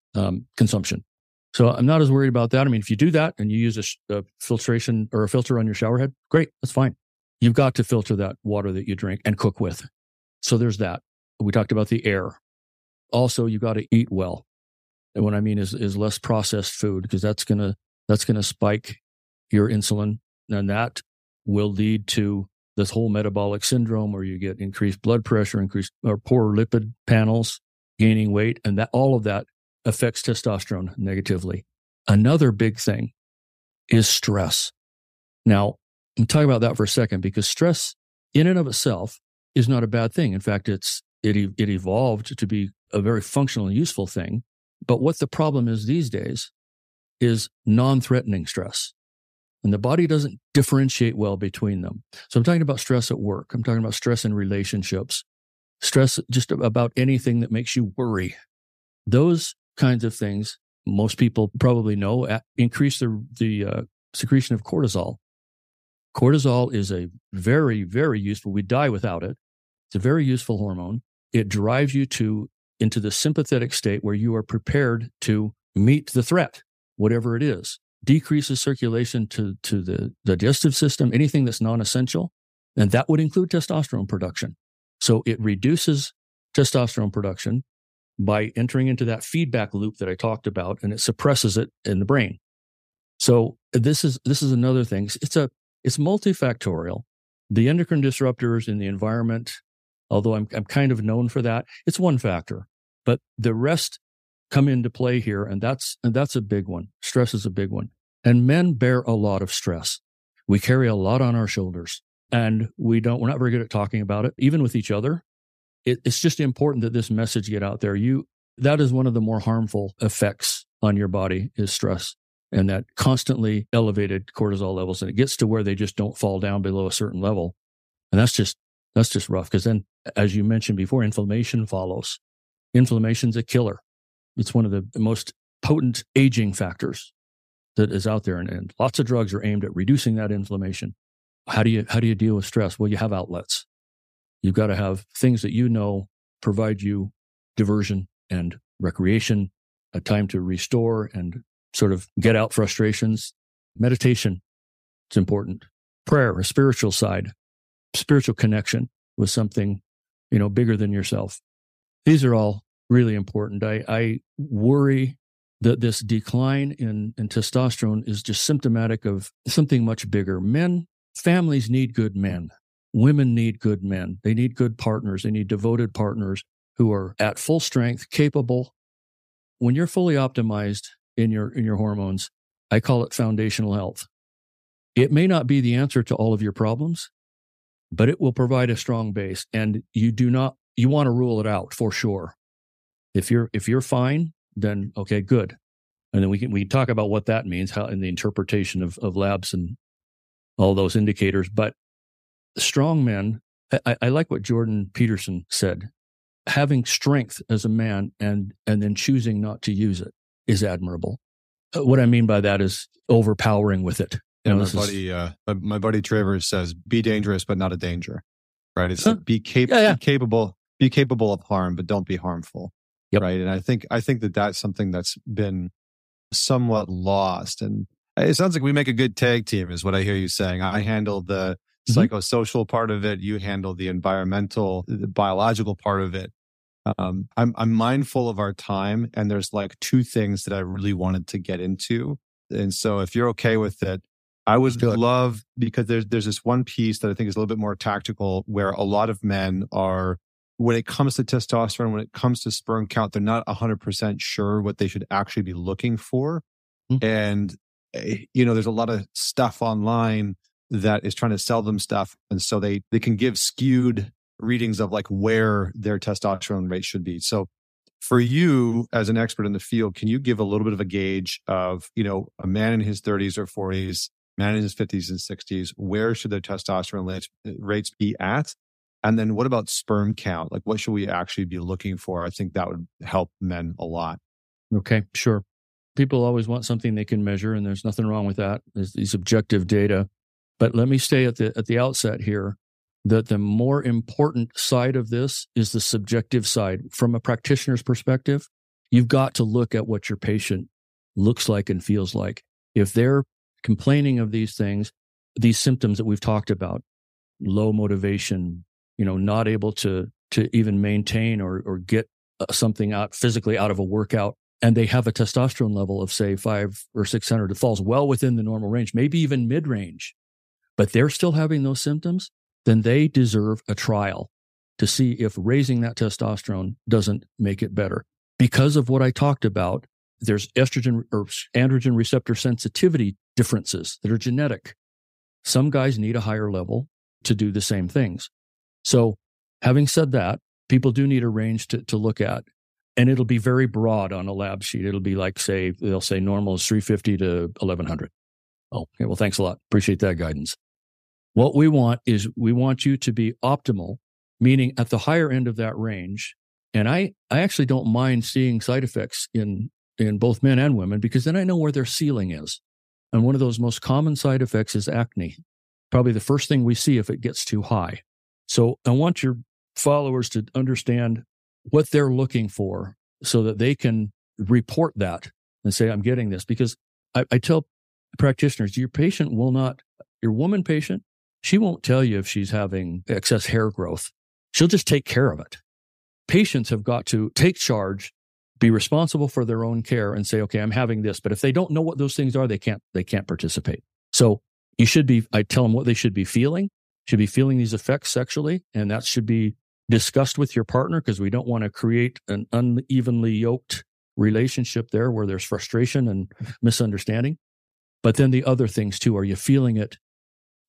consumption. So I'm not as worried about that. I mean, if you do that and you use a filtration or a filter on your shower head, great, that's fine. You've got to filter that water that you drink and cook with. So there's that. We talked about the air. Also, you got to eat well. And what I mean is less processed food, because that's gonna spike your insulin, and that will lead to this whole metabolic syndrome where you get increased blood pressure, increased or poor lipid panels, gaining weight, and that all of that affects testosterone negatively. Another big thing is stress. Now, I'm talking about that for a second, because stress in and of itself is not a bad thing. In fact, it evolved to be a very functional and useful thing. But what the problem is these days is non-threatening stress. And the body doesn't differentiate well between them. So I'm talking about stress at work. I'm talking about stress in relationships, stress just about anything that makes you worry. Those kinds of things, most people probably know, increase the secretion of cortisol. Cortisol is a very, very useful, we die without it. It's a very useful hormone. It drives you into the sympathetic state where you are prepared to meet the threat, whatever it is. Decreases circulation to the digestive system, anything that's non-essential, and that would include testosterone production. So it reduces testosterone production by entering into that feedback loop that I talked about, and it suppresses it in the brain. So this is another thing. It's multifactorial. The endocrine disruptors in the environment, although I'm kind of known for that, it's one factor, but the rest come into play here, and that's a big one. Stress is a big one. And men bear a lot of stress. We carry a lot on our shoulders, and we're not very good at talking about it, even with each other. It's just important that this message get out there. That is one of the more harmful effects on your body is stress, and that constantly elevated cortisol levels, and it gets to where they just don't fall down below a certain level. And that's just rough, because then, as you mentioned before, inflammation follows. Inflammation's a killer. It's one of the most potent aging factors that is out there, and lots of drugs are aimed at reducing that inflammation. How do you deal with stress? Well, you have outlets. You've got to have things that provide you diversion and recreation, a time to restore and sort of get out frustrations. Meditation, it's important. Prayer, a spiritual side, spiritual connection with something, bigger than yourself. These are all really important. I worry that this decline in testosterone is just symptomatic of something much bigger. Families need good men. Women need good men. They need good partners. They need devoted partners who are at full strength, capable. When you're fully optimized in your hormones, I call it foundational health. It may not be the answer to all of your problems, but it will provide a strong base, and you want to rule it out for sure. If you're fine, then okay, good. And then we can talk about what that means, how in the interpretation of labs and all those indicators. But strong men, I like what Jordan Peterson said. Having strength as a man and then choosing not to use it is admirable. What I mean by that is overpowering with it. You know, my buddy Trevor says, "Be dangerous, but not a danger." Right? It's like be capable of harm, but don't be harmful. Yep. Right? And I think that's something that's been somewhat lost. And it sounds like we make a good tag team, is what I hear you saying. I handle the psychosocial part of it. You handle the environmental, the biological part of it. I'm mindful of our time, and there's like two things that I really wanted to get into. And so if you're okay with it, I would love, because there's this one piece that I think is a little bit more tactical, where a lot of men are, when it comes to testosterone, when it comes to sperm count, they're not 100% sure what they should actually be looking for. Mm-hmm. And, you know, there's a lot of stuff online that is trying to sell them stuff. And so they can give skewed readings of like where their testosterone rate should be. So for you as an expert in the field, can you give a little bit of a gauge of, you know, a man in his 30s or 40s, man in his 50s and 60s, where should their testosterone rates be at? And then what about sperm count? Like, what should we actually be looking for? I think that would help men a lot. Okay, sure. People always want something they can measure, and there's nothing wrong with that. There's these objective data. But let me say at the outset here that the more important side of this is the subjective side. From a practitioner's perspective, you've got to look at what your patient looks like and feels like. If they're complaining of these things, these symptoms that we've talked about, low motivation, you know, not able to even maintain or get something out physically out of a workout, and they have a testosterone level of, say, 500 or 600 that falls well within the normal range, maybe even mid-range, but they're still having those symptoms, then they deserve a trial to see if raising that testosterone doesn't make it better. Because of what I talked about, there's estrogen or androgen receptor sensitivity differences that are genetic. Some guys need a higher level to do the same things. So having said that, people do need a range to look at. And it'll be very broad on a lab sheet. It'll be like, say, they'll say normal is 350 to 1,100. Oh, okay. Well, thanks a lot. Appreciate that guidance. What we want is we want you to be optimal, meaning at the higher end of that range. And I actually don't mind seeing side effects in both men and women, because then I know where their ceiling is. And one of those most common side effects is acne, probably the first thing we see if it gets too high. So I want your followers to understand what they're looking for so that they can report that and say, I'm getting this. Because I tell practitioners, your woman patient, she won't tell you if she's having excess hair growth. She'll just take care of it. Patients have got to take charge, be responsible for their own care, and say, okay, I'm having this. But if they don't know what those things are, they can't participate. So I tell them what they should be feeling these effects sexually. And that should be discussed with your partner, because we don't want to create an unevenly yoked relationship there where there's frustration and misunderstanding. But then the other things too. Are you feeling it?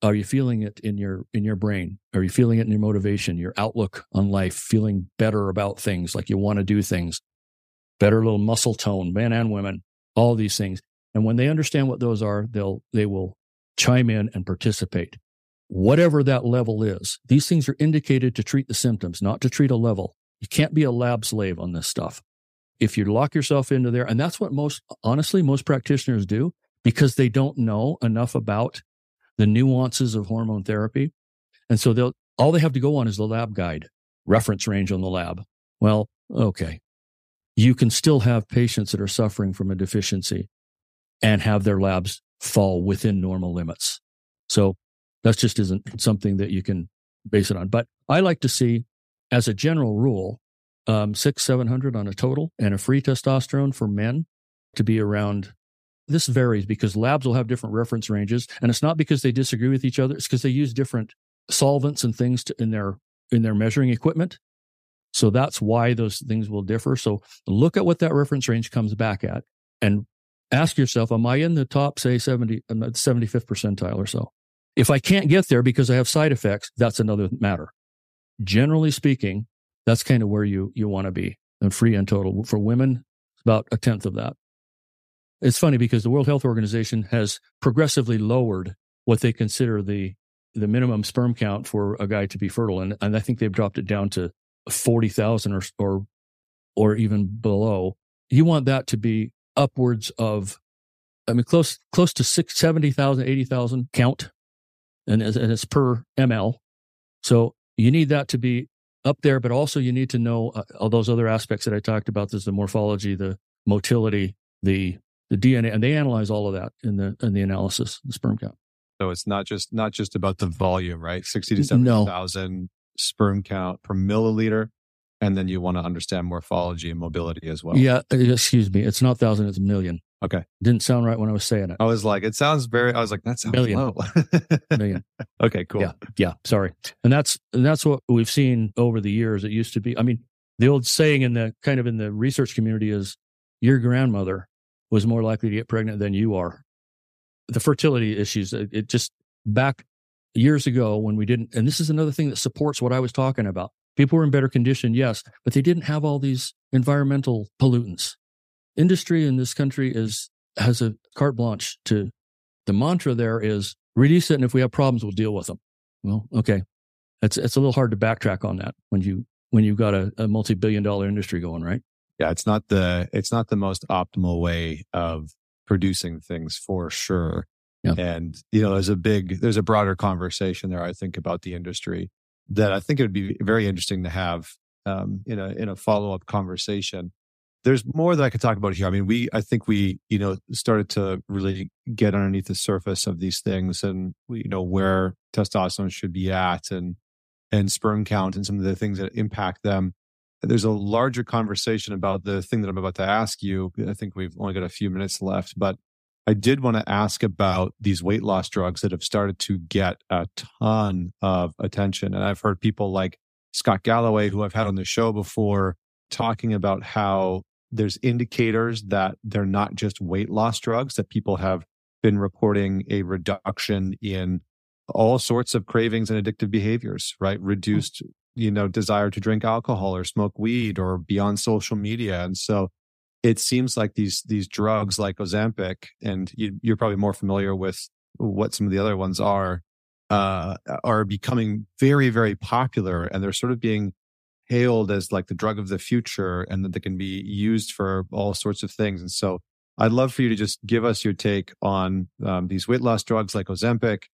Are you feeling it in your brain? Are you feeling it in your motivation, your outlook on life, feeling better about things, like you want to do things, better little muscle tone, men and women, all these things. And when they understand what those are, they will chime in and participate. Whatever that level is, these things are indicated to treat the symptoms, not to treat a level. You can't be a lab slave on this stuff. If you lock yourself into there, and that's what most practitioners do, because they don't know enough about the nuances of hormone therapy. And so all they have to go on is the lab guide, reference range on the lab. Well, okay. You can still have patients that are suffering from a deficiency and have their labs fall within normal limits. So that just isn't something that you can base it on. But I like to see, as a general rule, 600, 700 on a total, and a free testosterone for men to be around. This varies because labs will have different reference ranges, and it's not because they disagree with each other. It's because they use different solvents and things in their measuring equipment. So that's why those things will differ. So look at what that reference range comes back at and ask yourself, am I in the top, say, 75th percentile or so? If I can't get there because I have side effects, that's another matter. Generally speaking, that's kind of where you want to be. And free and total. For women, it's about a tenth of that. It's funny because the World Health Organization has progressively lowered what they consider the minimum sperm count for a guy to be fertile. And I think they've dropped it down to 40,000 or even below. You want that to be upwards of, I mean, close to 70,000, 80,000 count. And it's per ml. So you need that to be up there, but also you need to know all those other aspects that I talked about. There's the morphology, the motility, the DNA, and they analyze all of that in the analysis, the sperm count. So it's not just about the volume, right? 60 to 70,000 sperm count per milliliter, and then you want to understand morphology and mobility as well. Yeah, excuse me, it's not thousand, it's million. Okay, didn't sound right when I was saying it. I was like, that sounds million. Low. Million. Okay, cool. Yeah. Sorry. And that's what we've seen over the years. It used to be, I mean, the old saying in the research community is, your grandmother was more likely to get pregnant than you are. The fertility issues, it just back years ago when we didn't, and this is another thing that supports what I was talking about. People were in better condition, yes, but they didn't have all these environmental pollutants. Industry in this country has a carte blanche to the mantra there is reduce it, and if we have problems, we'll deal with them. Well, okay. It's a little hard to backtrack on that when you've got a multi-billion-dollar industry going, right? Yeah, it's not the most optimal way of producing things for sure. Yeah. And there's a broader conversation there, I think, about the industry that I think it would be very interesting to have in a follow-up conversation. There's more that I could talk about here. I mean, I think we started to really get underneath the surface of these things and, where testosterone should be at and sperm count and some of the things that impact them. There's a larger conversation about the thing that I'm about to ask you. I think we've only got a few minutes left, but I did want to ask about these weight loss drugs that have started to get a ton of attention. And I've heard people like Scott Galloway, who I've had on the show before, talking about how there's indicators that they're not just weight loss drugs, that people have been reporting a reduction in all sorts of cravings and addictive behaviors, right? Reduced, desire to drink alcohol or smoke weed or be on social media. And so it seems like these drugs like Ozempic, and you're probably more familiar with what some of the other ones are becoming very, very popular. And they're sort of being hailed as like the drug of the future and that they can be used for all sorts of things. And so I'd love for you to just give us your take on these weight loss drugs like Ozempic.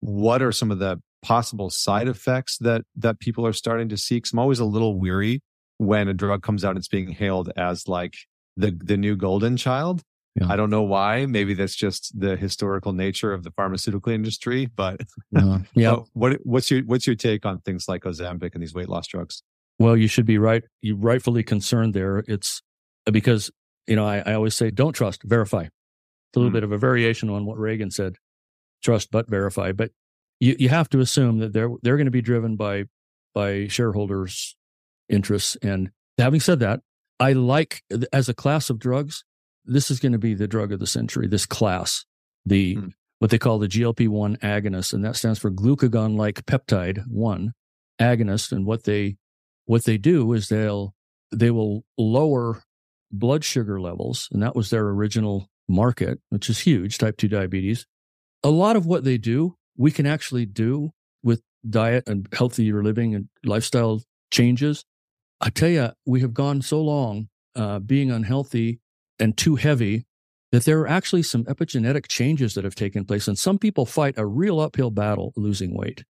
What are some of the possible side effects that people are starting to see? Because I'm always a little weary when a drug comes out and it's being hailed as like the new golden child. Yeah. I don't know why. Maybe that's just the historical nature of the pharmaceutical industry. But what's your take on things like Ozempic and these weight loss drugs? Well, you should be right. You're rightfully concerned there. It's because, I always say, don't trust, verify. It's a little bit of a variation on what Reagan said, trust but verify. But you have to assume that they're going to be driven by shareholders' interests. And having said that, I like, as a class of drugs, this is going to be the drug of the century, this class, what they call the GLP-1 agonist, and that stands for glucagon-like peptide 1 agonist. And what they do is they will lower blood sugar levels, and that was their original market, which is huge, type 2 diabetes. A lot of what they do, we can actually do with diet and healthier living and lifestyle changes. I tell you, we have gone so long being unhealthy and too heavy that there are actually some epigenetic changes that have taken place, and some people fight a real uphill battle losing weight.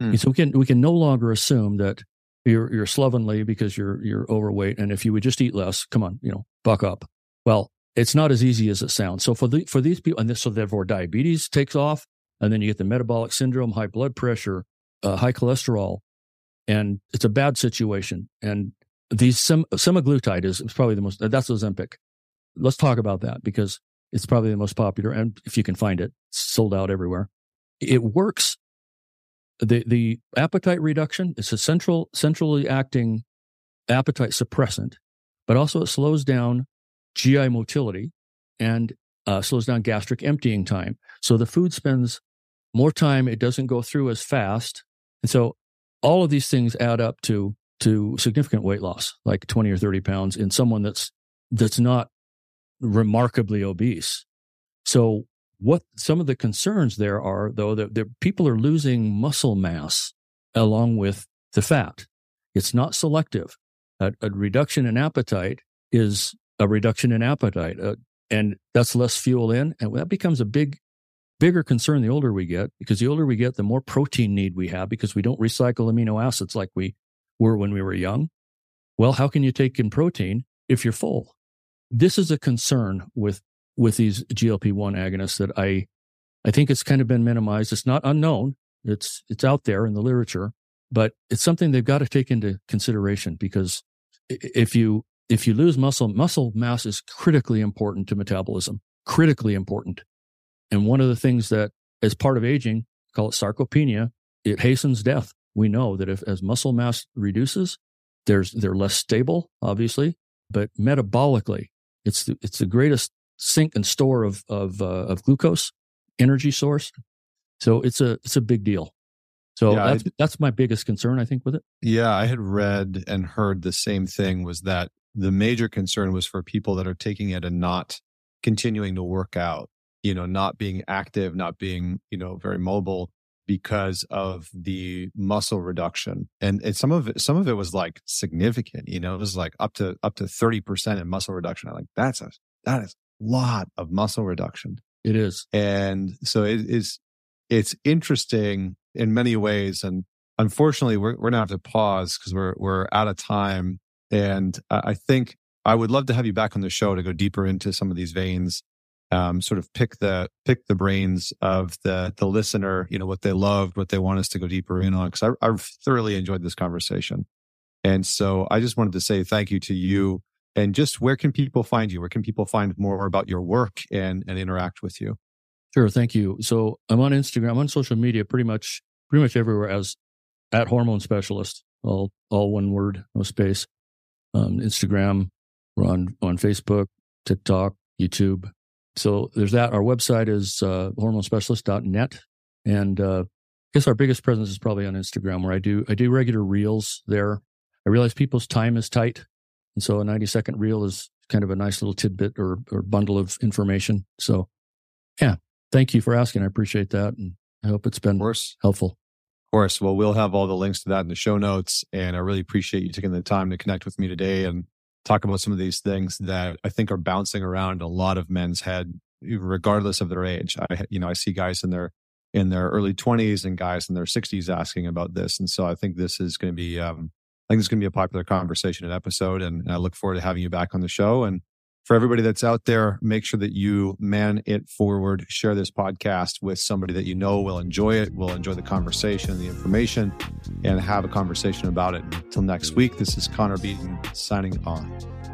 And so we can no longer assume that you're slovenly because you're overweight, and if you would just eat less, come on, buck up. Well, it's not as easy as it sounds. So for these people, so therefore diabetes takes off, and then you get the metabolic syndrome, high blood pressure, high cholesterol, and it's a bad situation. And these semaglutide is probably the most. That's Ozempic. Let's talk about that because it's probably the most popular, and if you can find it, it's sold out everywhere. It works. The appetite reduction is a centrally acting appetite suppressant, but also it slows down GI motility, and slows down gastric emptying time. So the food spends more time, it doesn't go through as fast. And so all of these things add up to significant weight loss, like 20 or 30 pounds in someone that's not remarkably obese. So what some of the concerns there are, though, that people are losing muscle mass along with the fat. It's not selective. A reduction in appetite is a reduction in appetite, and that's less fuel in, and that becomes a bigger concern the older we get, because the older we get, the more protein need we have, because we don't recycle amino acids like we were when we were young. Well, how can you take in protein if you're full? This is a concern with these GLP-1 agonists that I think it's kind of been minimized. It's not unknown. It's out there in the literature, but it's something they've got to take into consideration, because if you lose muscle mass is critically important to metabolism, critically important. And one of the things that, as part of aging, call it sarcopenia, it hastens death. We know that as muscle mass reduces, they're less stable, obviously, but metabolically, it's the greatest sink and store of glucose, energy source. So it's a big deal. So yeah, that's my biggest concern, I think, with it. Yeah, I had read and heard the same thing, was that the major concern was for people that are taking it and not continuing to work out, not being active, not being, very mobile, because of the muscle reduction. And some of it was like significant, it was like up to 30% in muscle reduction. I'm like, that is a lot of muscle reduction. It is. And so it's interesting in many ways. And unfortunately, we're going to have to pause because we're out of time. And I think I would love to have you back on the show to go deeper into some of these veins, sort of pick the brains of the listener, what they loved, what they want us to go deeper in on, because I've thoroughly enjoyed this conversation. And so I just wanted to say thank you to you. And just where can people find you? Where can people find more about your work and interact with you? Sure, thank you. So I'm on Instagram, I'm on social media pretty much everywhere as at Hormone Specialist, all one word, no space. Instagram, we're on Facebook, TikTok, YouTube. So there's that. Our website is hormonespecialist.net, and I guess our biggest presence is probably on Instagram, where I do regular reels there. I realize people's time is tight, and so a 90-second reel is kind of a nice little tidbit or bundle of information. So yeah. Thank you for asking. I appreciate that. And I hope it's been helpful. Of course. Well, we'll have all the links to that in the show notes. And I really appreciate you taking the time to connect with me today and talk about some of these things that I think are bouncing around a lot of men's head, regardless of their age. I see guys in their early 20s and guys in their 60s asking about this. And so I think this is going to be, a popular conversation and episode. And I look forward to having you back on the show. And for everybody that's out there, make sure that you man it forward, share this podcast with somebody that will enjoy it, will enjoy the conversation, the information, and have a conversation about it. Until next week, this is Connor Beaton signing on.